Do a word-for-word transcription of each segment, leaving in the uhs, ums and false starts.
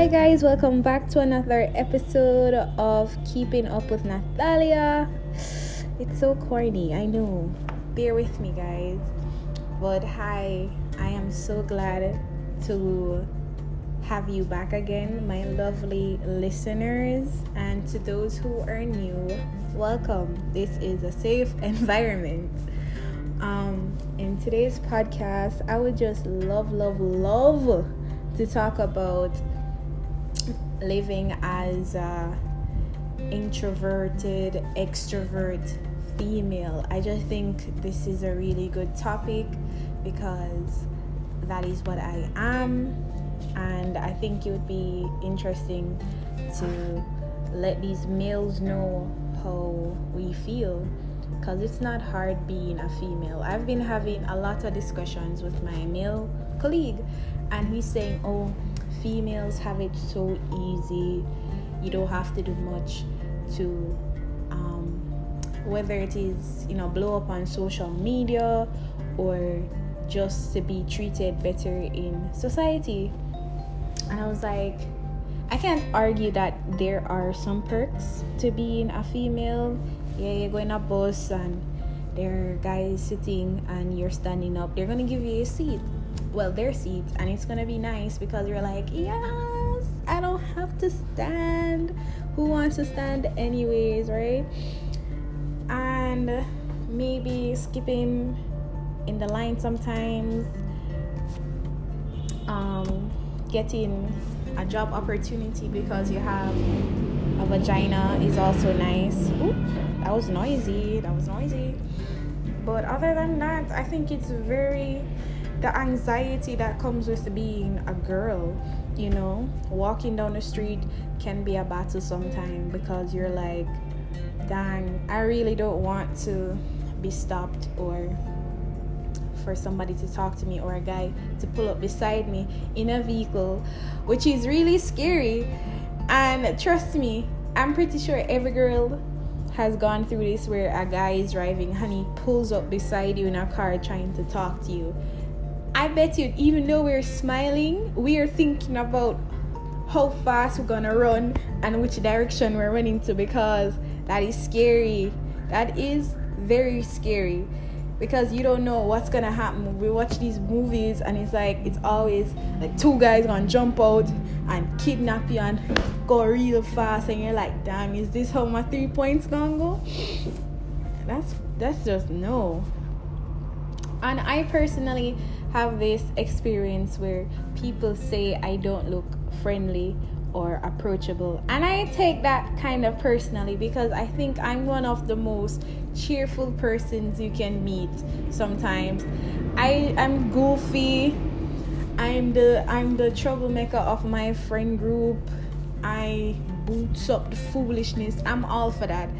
Hi guys, welcome back to another episode of Keeping Up with Natalia. It's so corny, I know. Bear with me guys. But hi, I am so glad to have you back again, my lovely listeners, and to those who are new, welcome. This is a safe environment. Um, in today's podcast, I would just love, love, love to talk about living as a introverted, extrovert female. I just think this is a really good topic because that is what I am, and I think it would be interesting to let these males know how we feel, because it's not hard being a female. I've been having a lot of discussions with my male colleague, and he's saying, oh, females have it so easy, you don't have to do much to um whether it is, you know, blow up on social media or just to be treated better in society. And I was like, I can't argue that there are some perks to being a female. Yeah, you're going a bus and there are guys sitting and you're standing up, they're gonna give you a seat, well, their seat, and it's gonna be nice because you're like, yes, I don't have to stand. Who wants to stand anyways, right? And maybe skipping in the line sometimes, um getting a job opportunity because you have a vagina is also nice. Ooh, that was noisy that was noisy but other than that, I think it's very the anxiety that comes with being a girl, you know, walking down the street can be a battle sometimes because you're like, dang, I really don't want to be stopped or for somebody to talk to me or a guy to pull up beside me in a vehicle, which is really scary. And trust me, I'm pretty sure every girl has gone through this where a guy is driving and he pulls up beside you in a car trying to talk to you. I bet you, even though we're smiling, we are thinking about how fast we're gonna run and which direction we're running to, because that is scary. That is very scary because you don't know what's gonna happen. We watch these movies and it's like, it's always like two guys gonna jump out and kidnap you and go real fast, and you're like, damn, is this how my three points gonna go? That's, that's just no. And I personally have this experience where people say I don't look friendly or approachable, and I take that kind of personally because I think I'm one of the most cheerful persons you can meet. Sometimes I am goofy, I'm the I'm the troublemaker of my friend group, I boots up the foolishness, I'm all for that.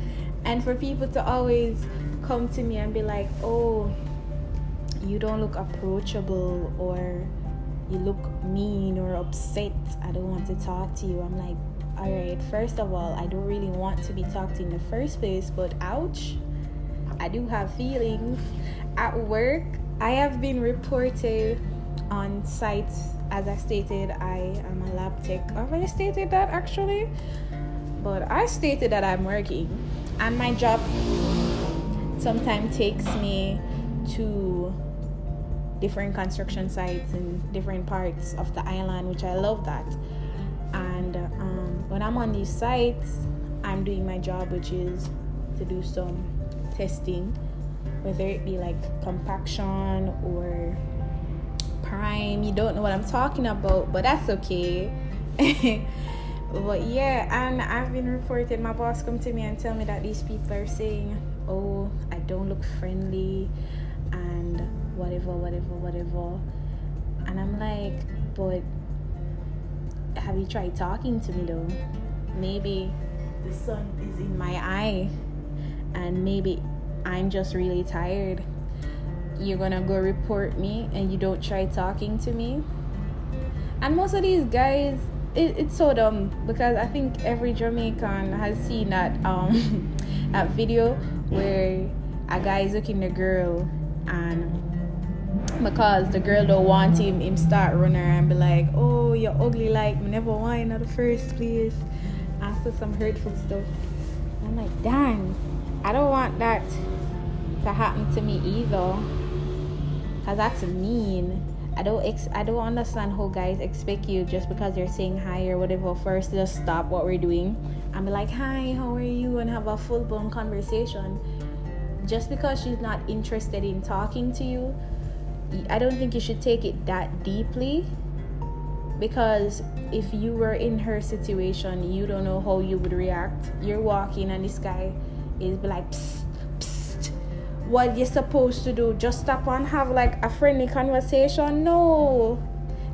And for people to always come to me and be like, oh, you don't look approachable, or you look mean or upset, I don't want to talk to you. I'm like, all right, first of all, I don't really want to be talked to in the first place, but ouch, I do have feelings. At work, I have been reported on site. As I stated, I am a lab tech. Have I stated that actually? But I stated that I'm working, and my job sometimes takes me to different construction sites in different parts of the island, which I love that. And um, when I'm on these sites, I'm doing my job, which is to do some testing, whether it be like compaction or prime. You don't know what I'm talking about, but that's okay. But yeah, and I've been reported, my boss come to me and tell me that these people are saying, oh, I don't look friendly and whatever, whatever, whatever. And I'm like, but have you tried talking to me though? Maybe the sun is in my eye and maybe I'm just really tired. You're gonna go report me and you don't try talking to me? And most of these guys, it, it's so dumb because I think every Jamaican has seen that um that video where a guy is looking at a girl and because the girl don't want him, him start running and be like, oh, you're ugly, like, I never want you in the first place. After some hurtful stuff. I'm like, dang, I don't want that to happen to me either. Because that's mean. I don't ex- I don't understand how guys expect you just because you're saying hi or whatever. First, just stop what we're doing and be like, hi, how are you? And have a full-blown conversation. Just because she's not interested in talking to you, I don't think you should take it that deeply, because if you were in her situation, you don't know how you would react. You're walking and this guy is like, psst, psst, what you're supposed to do, just stop and have like a friendly conversation? No,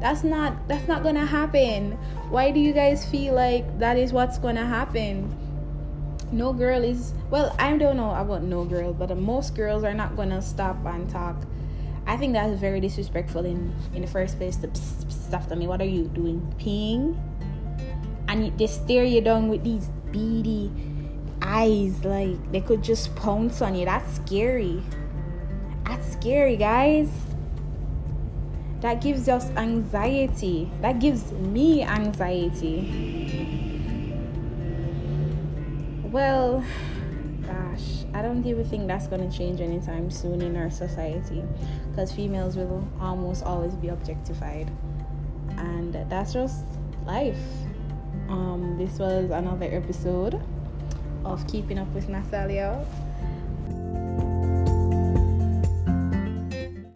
that's not that's not gonna happen. Why do you guys feel like that is what's gonna happen? No girl is, well, I don't know about no girl, but most girls are not gonna stop and talk. I think that's very disrespectful in, in the first place to psst, psst, after me. What are you doing? Peeing? And they stare you down with these beady eyes. Like, they could just pounce on you. That's scary. That's scary, guys. That gives us anxiety. That gives me anxiety. Well, gosh, I don't even think that's going to change anytime soon in our society, because females will almost always be objectified, and that's just life. Um, this was another episode of Keeping Up with Natalia.